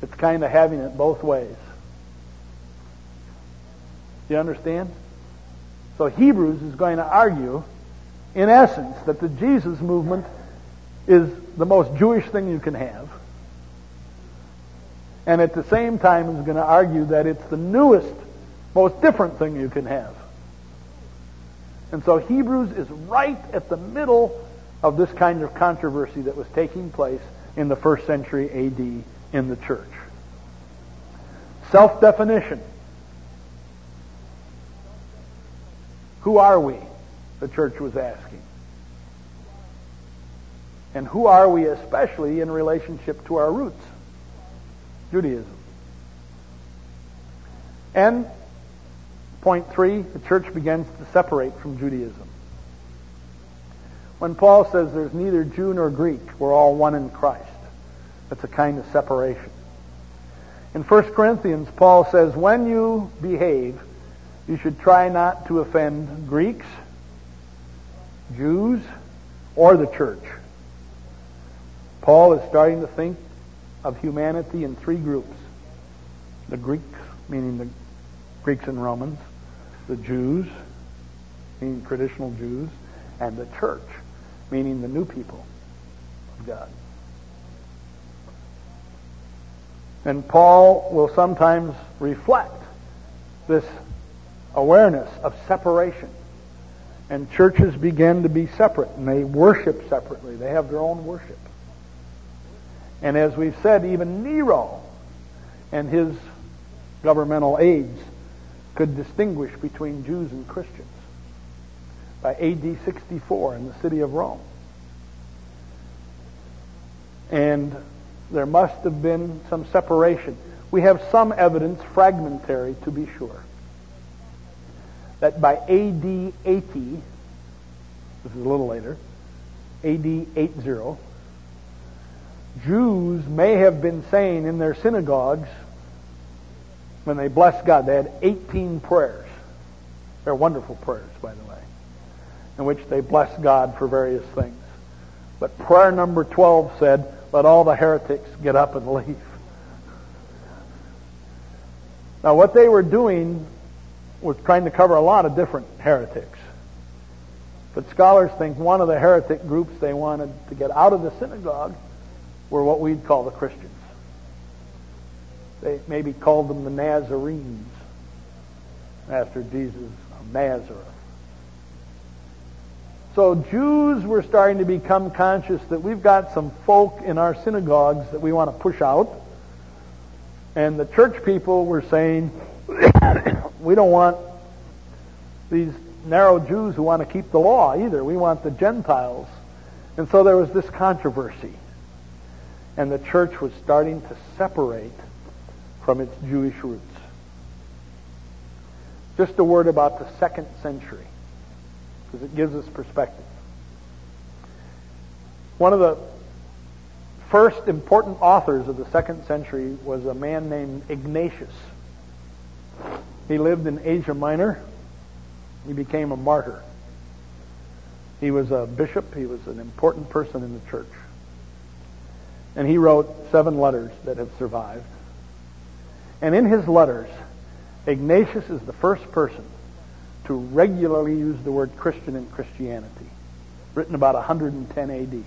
It's kind of having it both ways. Do you understand? So Hebrews is going to argue, in essence, that the Jesus movement is the most Jewish thing you can have. And at the same time is going to argue that it's the newest, most different thing you can have. And so Hebrews is right at the middle of this kind of controversy that was taking place in the first century A D in the church. Self-definition. Who are we? The church was asking. And who are we especially in relationship to our roots? Judaism. And point three, the church begins to separate from Judaism. When Paul says there's neither Jew nor Greek, we're all one in Christ. That's a kind of separation. In First Corinthians, Paul says, when you behave, you should try not to offend Greeks, Jews, or the church. Paul is starting to think of humanity in three groups. The Greeks, meaning the Greeks and Romans, the Jews, meaning traditional Jews, and the church, meaning the new people of God. And Paul will sometimes reflect this awareness of separation. And churches begin to be separate, and they worship separately. They have their own worship. And as we've said, even Nero and his governmental aides could distinguish between Jews and Christians. By A D sixty-four in the city of Rome. And there must have been some separation. We have some evidence, fragmentary to be sure, that by A D eighty, this is a little later, A D eighty, Jews may have been saying in their synagogues, when they blessed God, they had eighteen prayers. They're wonderful prayers, by the way, in which they blessed God for various things. But prayer number twelve said, "Let all the heretics get up and leave." Now, what they were doing was trying to cover a lot of different heretics. But scholars think one of the heretic groups they wanted to get out of the synagogue were what we'd call the Christians. They maybe called them the Nazarenes, after Jesus of Nazareth. So Jews were starting to become conscious that we've got some folk in our synagogues that we want to push out. And the church people were saying, we don't want these narrow Jews who want to keep the law either. We want the Gentiles. And so there was this controversy. And the church was starting to separate from its Jewish roots. Just a word about the second century, because it gives us perspective. One of the first important authors of the second century was a man named Ignatius. He lived in Asia Minor. He became a martyr. He was a bishop. He was an important person in the church. And he wrote seven letters that have survived. And in his letters, Ignatius is the first person to regularly use the word Christian in Christianity, written about one hundred ten A D.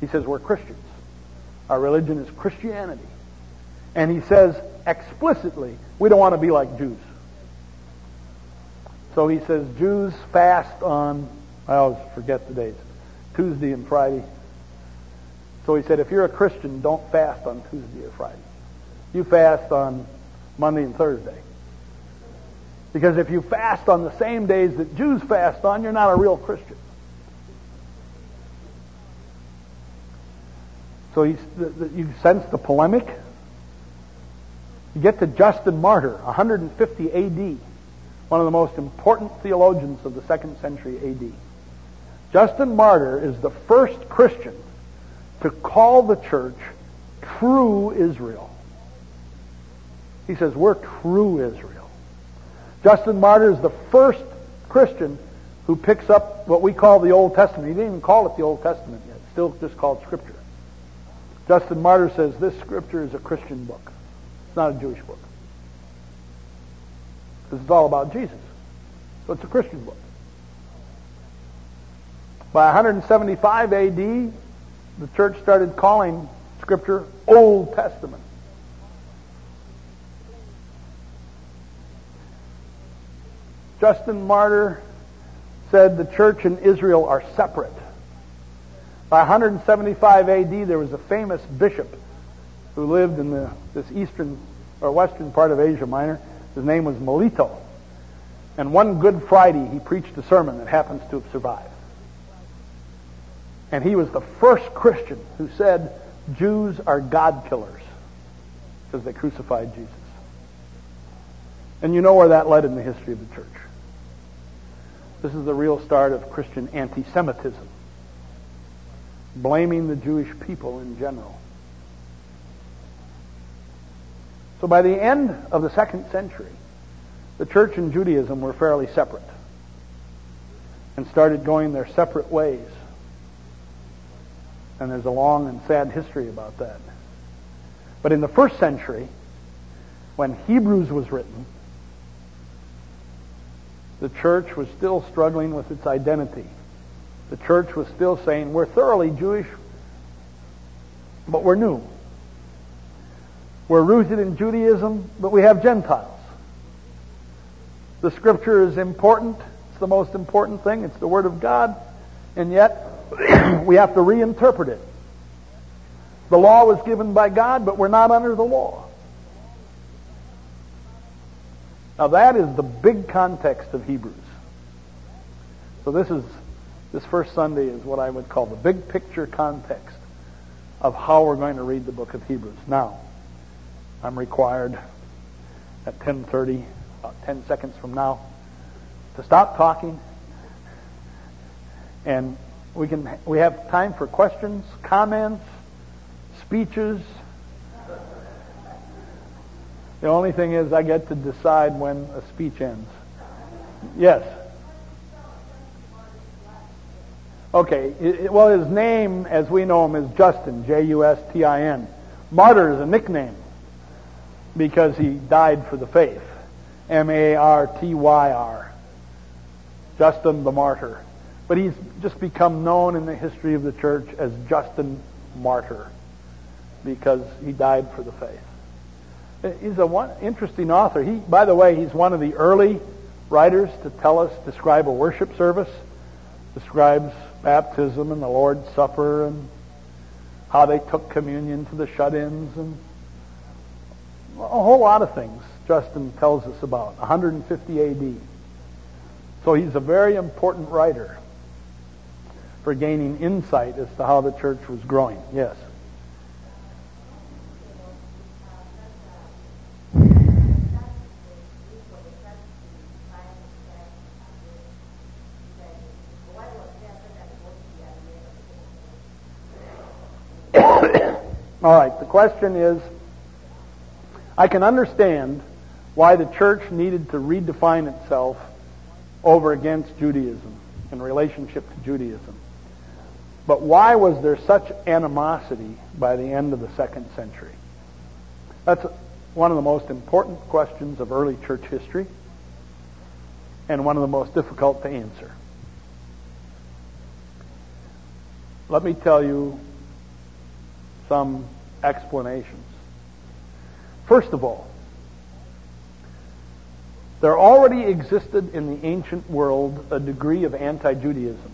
He says, we're Christians. Our religion is Christianity. And he says explicitly, we don't want to be like Jews. So he says, Jews fast on, I always forget the days, Tuesday and Friday. So he said, if you're a Christian, don't fast on Tuesday or Friday. You fast on Monday and Thursday. Because if you fast on the same days that Jews fast on, you're not a real Christian. So you, you sense the polemic. You get to Justin Martyr, one hundred fifty A D, one of the most important theologians of the second century A D. Justin Martyr is the first Christian to call the church true Israel. He says, we're true Israel. Justin Martyr is the first Christian who picks up what we call the Old Testament. He didn't even call it the Old Testament yet. It's still just called Scripture. Justin Martyr says this Scripture is a Christian book. It's not a Jewish book. Because it's all about Jesus. So it's a Christian book. By one hundred seventy-five A D, the church started calling Scripture Old Testament. Justin Martyr said the church and Israel are separate. By one hundred seventy-five A D, there was a famous bishop who lived in the, this eastern or western part of Asia Minor. His name was Melito. And one Good Friday, he preached a sermon that happens to have survived. And he was the first Christian who said Jews are God killers because they crucified Jesus. And you know where that led in the history of the church. This is the real start of Christian anti-Semitism, blaming the Jewish people in general. So by the end of the second century, the church and Judaism were fairly separate and started going their separate ways. And there's a long and sad history about that. But in the first century, when Hebrews was written, the church was still struggling with its identity. The church was still saying, we're thoroughly Jewish, but we're new. We're rooted in Judaism, but we have Gentiles. The Scripture is important. It's the most important thing. It's the Word of God. And yet, we have to reinterpret it. The law was given by God, but we're not under the law. Now that is the big context of Hebrews. So this is this first Sunday is what I would call the big picture context of how we're going to read the book of Hebrews. Now, I'm required at ten thirty, about ten seconds from now, to stop talking, and we can we have time for questions, comments, speeches. The only thing is I get to decide when a speech ends. Yes. Okay, it, well, his name, as we know him, is Justin, J U S T I N. Martyr is a nickname because he died for the faith, M A R T Y R, Justin the Martyr. But he's just become known in the history of the church as Justin Martyr because he died for the faith. He's a one interesting author. He, by the way, he's one of the early writers to tell us, describe a worship service, describes baptism and the Lord's Supper and how they took communion to the shut-ins and a whole lot of things Justin tells us about, one fifty A D. So he's a very important writer for gaining insight as to how the church was growing. Yes. All right, the question is, I can understand why the church needed to redefine itself over against Judaism, in relationship to Judaism. But why was there such animosity by the end of the second century? That's one of the most important questions of early church history, and one of the most difficult to answer. Let me tell you some explanations. First of all, there already existed in the ancient world a degree of anti-Judaism.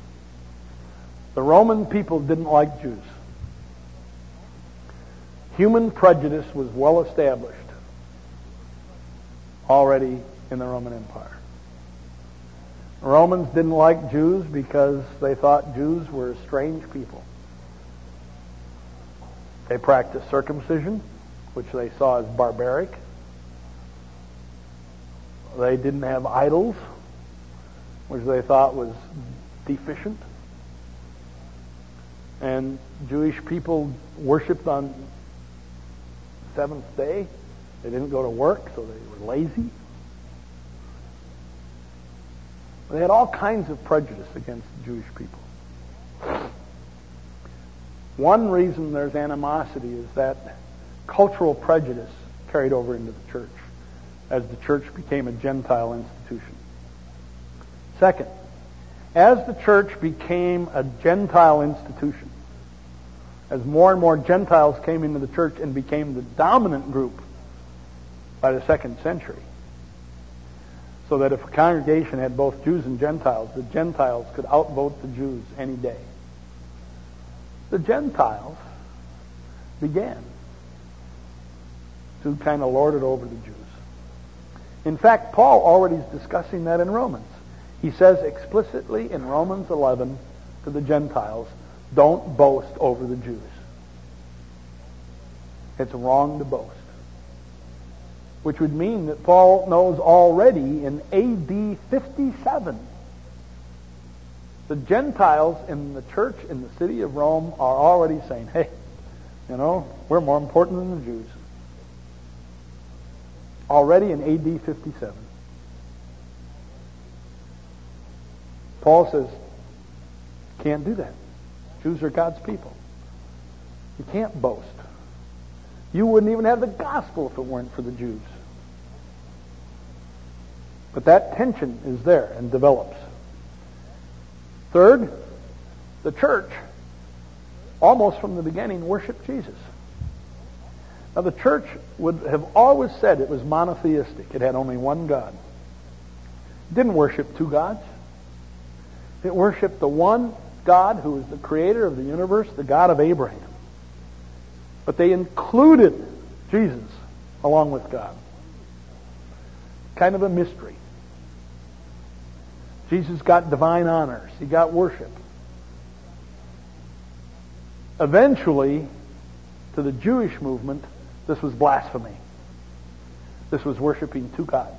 The Roman people didn't like Jews. Human prejudice was well established already in the Roman Empire. The Romans didn't like Jews because they thought Jews were strange people. They practiced circumcision, which they saw as barbaric. They didn't have idols, which they thought was deficient. And Jewish people worshipped on the seventh day. They didn't go to work, so they were lazy. They had all kinds of prejudice against Jewish people. One reason there's animosity is that cultural prejudice carried over into the church as the church became a Gentile institution. Second, as the church became a Gentile institution, as more and more Gentiles came into the church and became the dominant group by the second century, so that if a congregation had both Jews and Gentiles, the Gentiles could outvote the Jews any day. The Gentiles began to kind of lord it over the Jews. In fact, Paul already is discussing that in Romans. He says explicitly in Romans eleven to the Gentiles, don't boast over the Jews. It's wrong to boast. Which would mean that Paul knows already in A D fifty-seven, the Gentiles in the church in the city of Rome are already saying, hey, you know, we're more important than the Jews. Already in A D fifty-seven. Paul says, can't do that. Jews are God's people. You can't boast. You wouldn't even have the gospel if it weren't for the Jews. But that tension is there and develops. Third, the church, almost from the beginning, worshiped Jesus. Now, the church would have always said it was monotheistic. It had only one God. It didn't worship two gods. It worshiped the one God who is the creator of the universe, the God of Abraham. But they included Jesus along with God. Kind of a mystery. Jesus got divine honors. He got worship. Eventually, to the Jewish movement, this was blasphemy. This was worshiping two gods.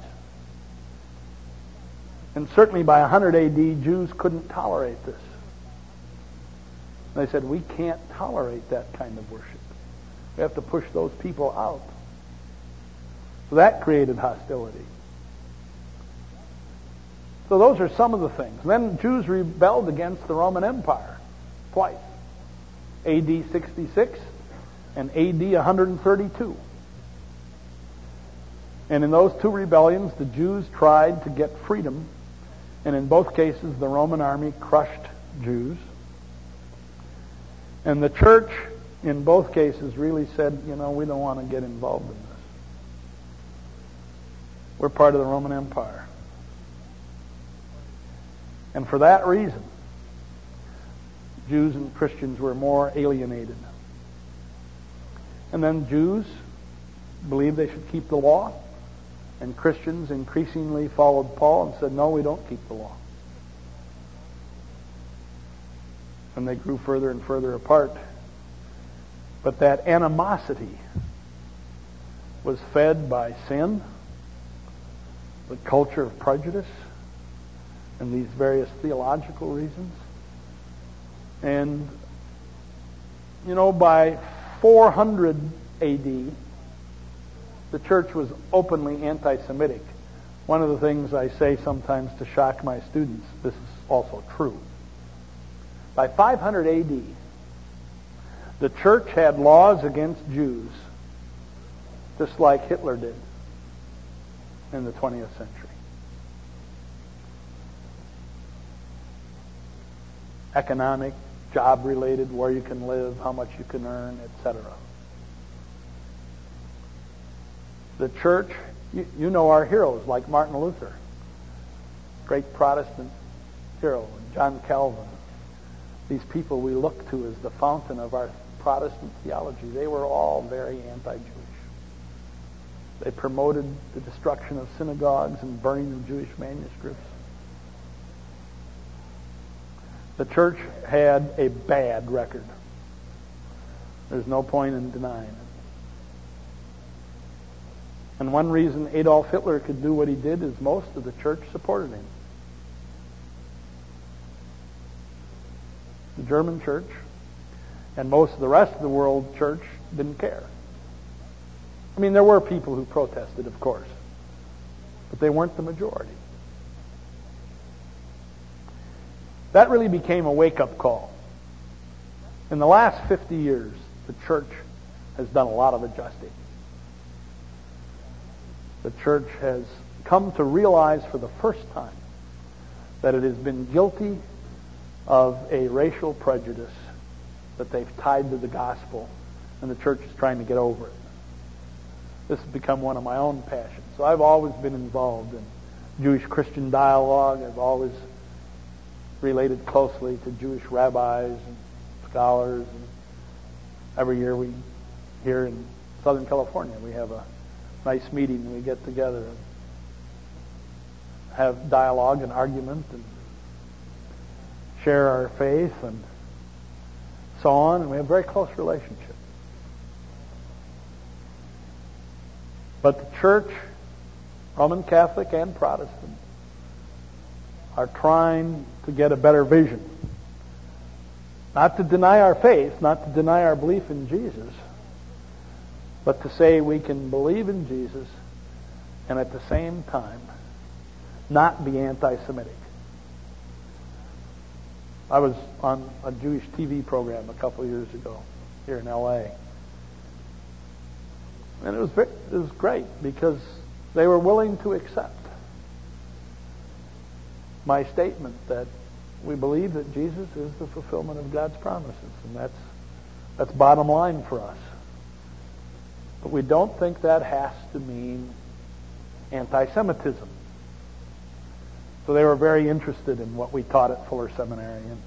And certainly by one hundred A D, Jews couldn't tolerate this. They said, we can't tolerate that kind of worship. We have to push those people out. So that created hostility. So those are some of the things. Then Jews rebelled against the Roman Empire twice. A D sixty-six and A D one thirty-two. And in those two rebellions, the Jews tried to get freedom. And in both cases, the Roman army crushed Jews. And the church, in both cases, really said, you know, we don't want to get involved in this. We're part of the Roman Empire. And for that reason, Jews and Christians were more alienated. And then Jews believed they should keep the law, and Christians increasingly followed Paul and said, no, we don't keep the law. And they grew further and further apart. But that animosity was fed by sin, the culture of prejudice, and these various theological reasons. And, you know, by four hundred A D, the church was openly anti-Semitic. One of the things I say sometimes to shock my students, this is also true. By five hundred A D, the church had laws against Jews, just like Hitler did in the twentieth century. Economic, job-related, where you can live, how much you can earn, et cetera. The church, you, you know our heroes like Martin Luther, great Protestant hero, and John Calvin. These people we look to as the fountain of our Protestant theology, they were all very anti-Jewish. They promoted the destruction of synagogues and burning of Jewish manuscripts. The church had a bad record. There's no point in denying it. And one reason Adolf Hitler could do what he did is most of the church supported him. The German church and most of the rest of the world church didn't care. I mean, there were people who protested, of course, but they weren't the majority. That really became a wake-up call. In the last fifty years, the church has done a lot of adjusting. The church has come to realize for the first time that it has been guilty of a racial prejudice that they've tied to the gospel, and the church is trying to get over it. This has become one of my own passions. So I've always been involved in Jewish-Christian dialogue. I've always related closely to Jewish rabbis and scholars. And every year we, here in Southern California, we have a nice meeting. We get together and have dialogue and argument and share our faith and so on. And we have a very close relationship. But the church, Roman Catholic and Protestant, are trying to get a better vision. Not to deny our faith, not to deny our belief in Jesus, but to say we can believe in Jesus and at the same time not be anti-Semitic. I was on a Jewish T V program a couple years ago here in L A And it was, very, it was great because they were willing to accept my statement that we believe that Jesus is the fulfillment of God's promises, and that's that's bottom line for us. But we don't think that has to mean anti-Semitism. So they were very interested in what we taught at Fuller Seminary and,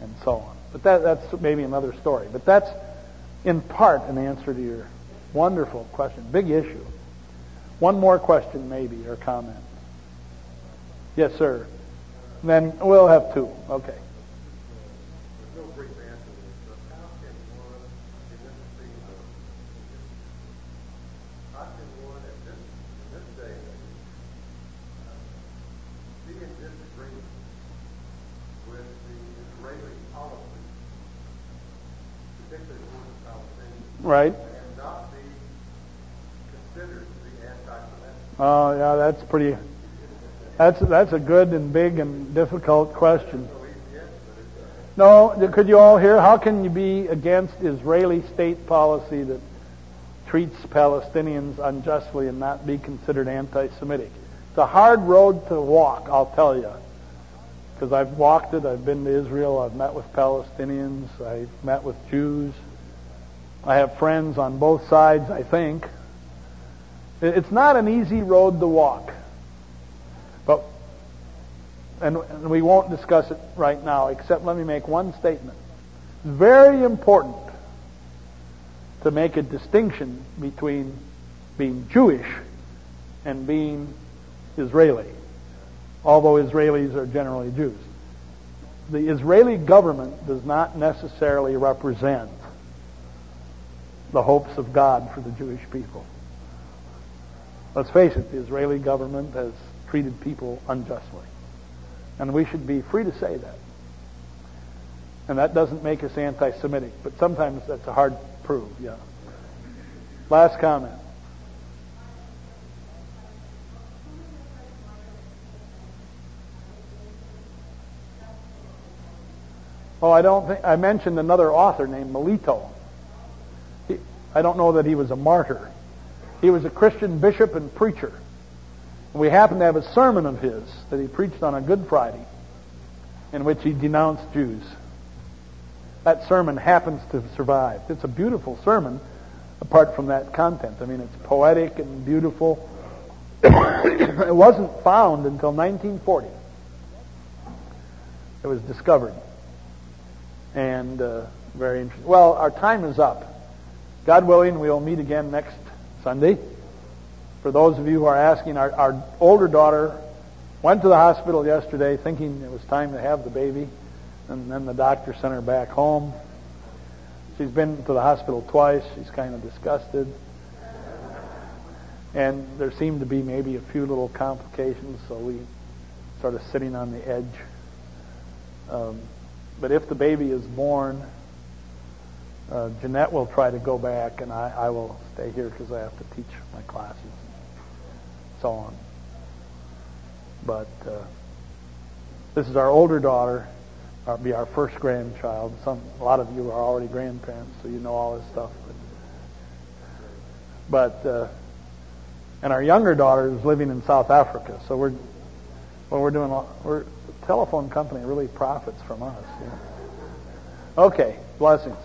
and so on. But that, that's maybe another story. But that's in part an answer to your wonderful question. Big issue. One more question maybe, or comment. Yes, sir. And then we'll have two. Okay. Right. And not be considered to be anti-Semitic. Oh yeah, that's pretty. That's that's a good and big and difficult question. No, could you all hear? How can you be against Israeli state policy that treats Palestinians unjustly and not be considered anti-Semitic? It's a hard road to walk, I'll tell you, because I've walked it. I've been to Israel. I've met with Palestinians. I've met with Jews. I have friends on both sides, I think. It's not an easy road to walk. But, and we won't discuss it right now, except let me make one statement. It's very important to make a distinction between being Jewish and being Israeli, although Israelis are generally Jews. The Israeli government does not necessarily represent the hopes of God for the Jewish people. Let's face it, the Israeli government has treated people unjustly. And we should be free to say that. And that doesn't make us anti-Semitic, but sometimes that's hard to prove, yeah. Last comment. Oh, I don't think... I mentioned another author named Melito. I don't know that he was a martyr. He was a Christian bishop and preacher. We happen to have a sermon of his that he preached on a Good Friday in which he denounced Jews. That sermon happens to survive. It's a beautiful sermon apart from that content. I mean, it's poetic and beautiful. It wasn't found until nineteen forty. It was discovered. And uh, very interesting. Well, our time is up. God willing, we'll meet again next Sunday. For those of you who are asking, our, our older daughter went to the hospital yesterday thinking it was time to have the baby, and then the doctor sent her back home. She's been to the hospital twice. She's kind of disgusted. And there seemed to be maybe a few little complications, so we sort of sitting on the edge. Um, but if the baby is born... Uh, Jeanette will try to go back, and I, I will stay here because I have to teach my classes and so on. But uh, this is our older daughter. It'll be our first grandchild. Some, a lot of you are already grandparents, so you know all this stuff. But, but uh, and our younger daughter is living in South Africa, so we're well, we're doing. We're the telephone company really profits from us. You know? Okay, blessings.